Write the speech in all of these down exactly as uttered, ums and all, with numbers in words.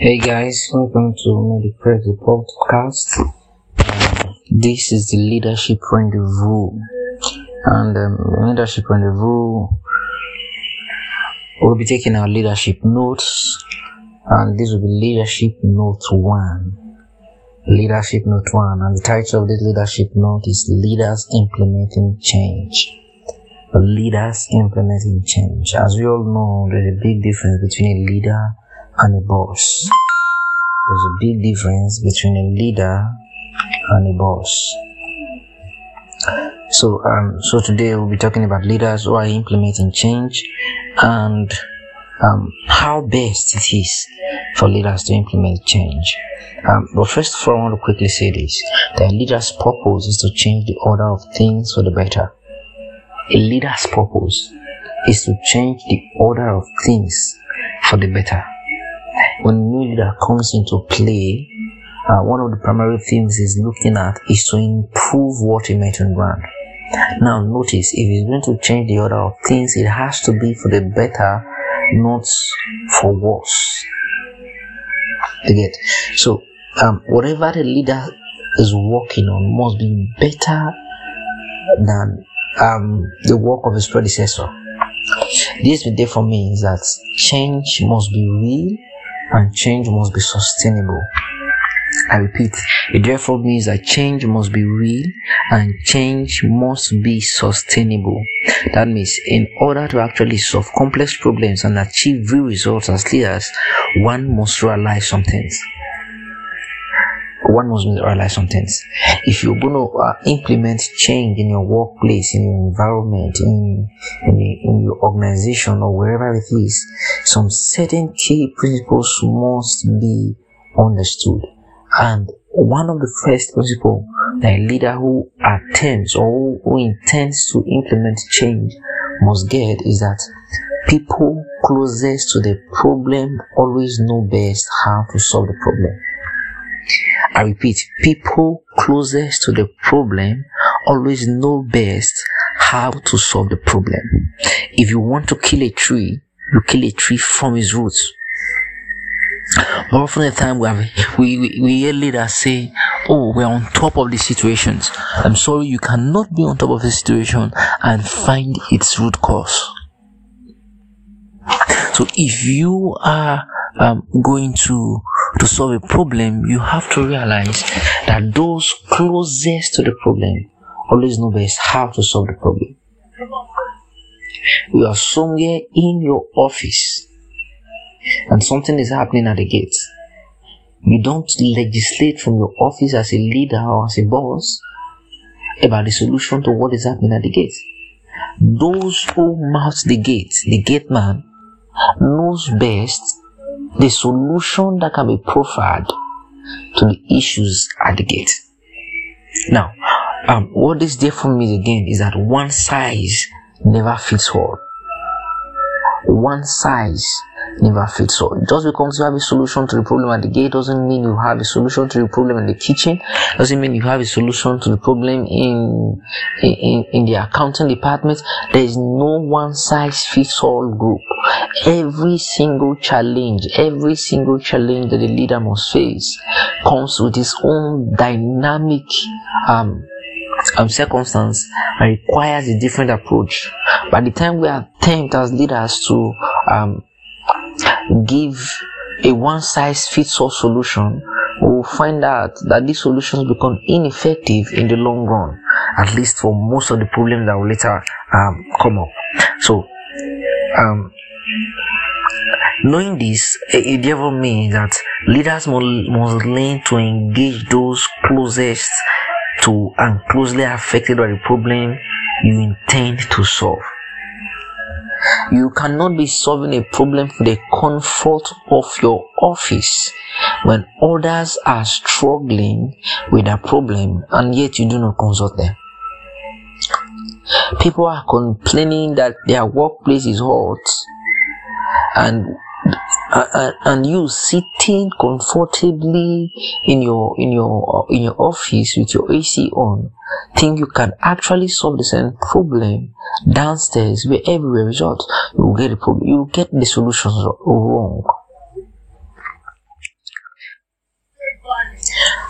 Hey guys, welcome to MediFresh the podcast. Uh, this is the leadership rendezvous, and um, leadership rendezvous we'll be taking our leadership notes, and this will be leadership note one. Leadership note one, and the title of this leadership note is Leaders Implementing Change. Leaders implementing change. As we all know, there's a big difference between a leader and a boss. There's a big difference between a leader and a boss. So, um, so today we'll be talking about leaders who are implementing change, and um, how best it is for leaders to implement change. Um, but first of all, I want to quickly say this: the leader's purpose is to change the order of things for the better. A leader's purpose is to change the order of things for the better. When a new leader comes into play, uh, one of the primary things he's looking at is to improve what he met on ground. Now notice, if he's going to change the order of things, it has to be for the better, not for worse. You get? So, um, whatever the leader is working on must be better than um, the work of his predecessor. This therefore means that change must be real and change must be sustainable. I repeat, it therefore means that change must be real and change must be sustainable. That means, in order to actually solve complex problems and achieve real results as leaders, one must realize some things. One must realize some things. If you're going to uh, implement change in your workplace, in your environment, in, in, in your organization or wherever it is, some certain key principles must be understood. And one of the first principles that a leader who attempts or who intends to implement change must get is that people closest to the problem always know best how to solve the problem. I repeat, people closest to the problem always know best how to solve the problem. If you want to kill a tree, you kill a tree from its roots. More often the time we have we, we, we hear leaders say, "Oh, we're on top of these situations." I'm sorry, you cannot be on top of the situation and find its root cause. So if you are um, going to to solve a problem, you have to realize that those closest to the problem always know best how to solve the problem. You are somewhere in your office and something is happening at the gate. You don't legislate from your office as a leader or as a boss about the solution to what is happening at the gate. Those who mouth the gate, the gate man, knows best the solution that can be proffered to the issues at the gate. Now, um, what this therefore means again is that one size never fits all. One size never fits all. Just because you have a solution to the problem at the gate doesn't mean you have a solution to the problem in the kitchen. Doesn't mean you have a solution to the problem in in, in the accounting department. There is no one size fits all group. Every single challenge, every single challenge that the leader must face comes with its own dynamic um, um circumstance and requires a different approach. By the time we attempt as leaders to um give a one-size-fits-all solution, we'll find out that these solutions become ineffective in the long run, at least for most of the problems that will later um, come up. So, um, knowing this, it therefore means that leaders must, must learn to engage those closest to and closely affected by the problem you intend to solve. You cannot be solving a problem for the comfort of your office when others are struggling with a problem and yet you do not consult them. People are complaining that their workplace is hot, and uh, and you sitting comfortably in your in your in your office with your A C on, think you can actually solve the same problem downstairs where everywhere is hot. You get the problem, you get the solutions wrong.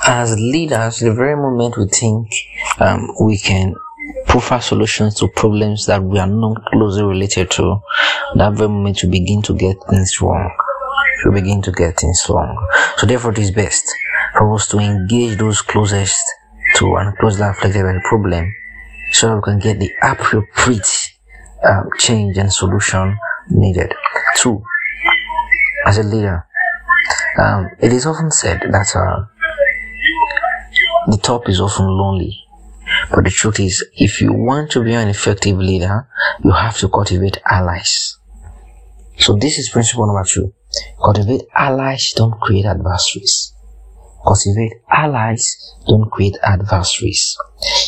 as leaders, the very moment we think um, we can provide solutions to problems that we are not closely related to, that very moment we begin to get things wrong. We begin to get things wrong. So therefore, it is best for us to engage those closest to and closely affected by the problem, so that we can get the appropriate um, change and solution needed. Two, as a leader, um, it is often said that uh, the top is often lonely. But the truth is, if you want to be an effective leader, you have to cultivate allies. So this is principle number two. Cultivate allies, don't create adversaries. Cultivate allies, don't create adversaries.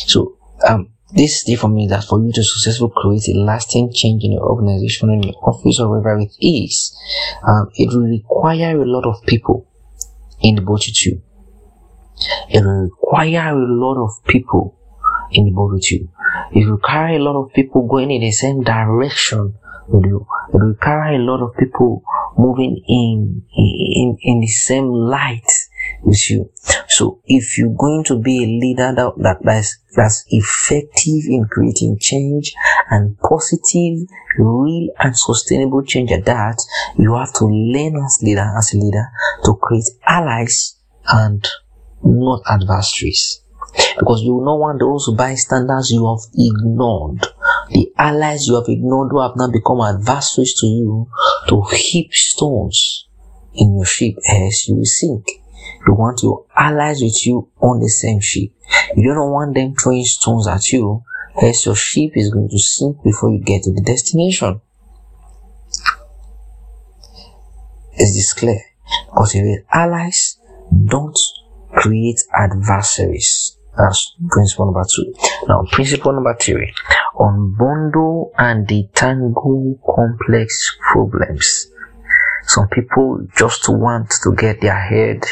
So, um, this therefore means that for you to successfully create a lasting change in your organization, in your office, or wherever it is, um, it will require a lot of people in the boat with you. It will require a lot of people in the boat with you. It will require a lot of people going in the same direction with you. It will require a lot of people moving in, in, in the same light with you. So if you're going to be a leader that, that, that's, that's effective in creating change, and positive, real and sustainable change at that, you have to learn as leader, as a leader, to create allies and not adversaries. Because you will not want those bystanders you have ignored, the allies you have ignored who have now become adversaries to you, to heap stones in your ship, as you will sink. You want your allies with you on the same ship. You don't want them throwing stones at you, as your ship is going to sink before you get to the destination. Is this clear? Because if you have allies, don't create adversaries. That's principle number two. Now, principle number three. Unbundle and detangle complex problems. Some people just want to get their head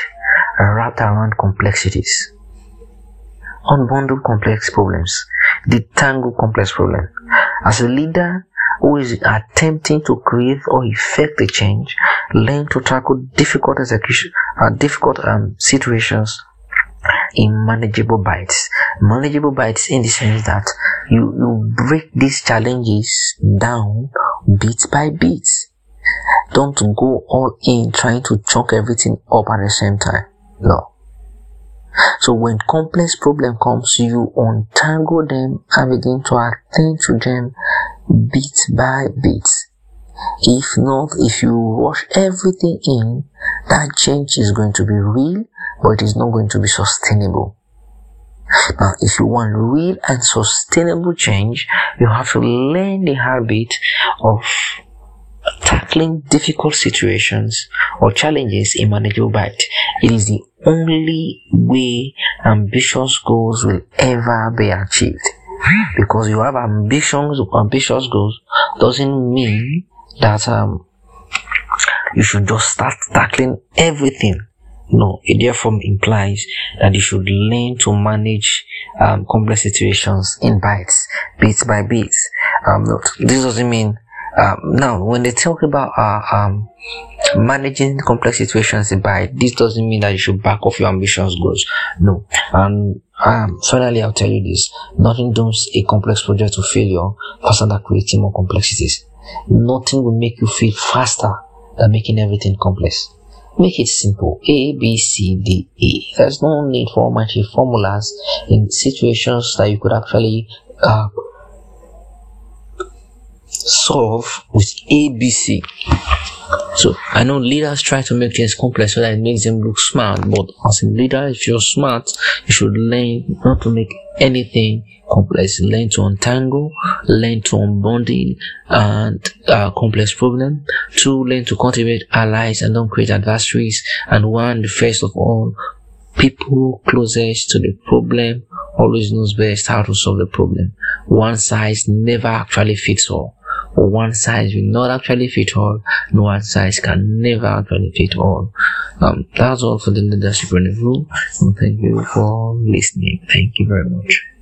wrapped around complexities. Unbundle complex problems. Detangle complex problems. As a leader who is attempting to create or effect a change, learn to tackle difficult execution, uh, difficult um, situations in manageable bites. Manageable bites in the sense that you, you break these challenges down bit by bit. Don't go all in trying to chunk everything up at the same time. No. So when complex problem comes, you untangle them and begin to attend to them bit by bit. If not, if you rush everything in, that change is going to be real, but it is not going to be sustainable. Now, if you want real and sustainable change, you have to learn the habit of tackling difficult situations or challenges in manageable bite. It is the only way ambitious goals will ever be achieved. Because you have ambitions, ambitious goals doesn't mean that um, you should just start tackling everything. No, it therefore implies that you should learn to manage um, complex situations in bites, bits by bits. Um, this doesn't mean um, now when they talk about uh, um, managing complex situations in bites, this doesn't mean that you should back off your ambitious goals. No, and um, finally, I'll tell you this: nothing dooms a complex project to failure faster than creating more complexities. Nothing will make you fail faster than making everything complex. Make it simple. A, B, C, D, E. There's no need for much formulas in situations that you could actually uh, solve with A, B, C. So, I know leaders try to make things complex so that it makes them look smart, but as a leader, if you're smart, you should learn not to make anything complex. Learn to untangle, learn to unbundle and uh, complex problem. Two, learn to cultivate allies and don't create adversaries. And one, the first of all, people closest to the problem always knows best how to solve the problem. One size never actually fits all. One size will not actually fit all. No one size can never actually fit all. Um, that's all for the leadership rendezvous. And thank you for listening. Thank you very much.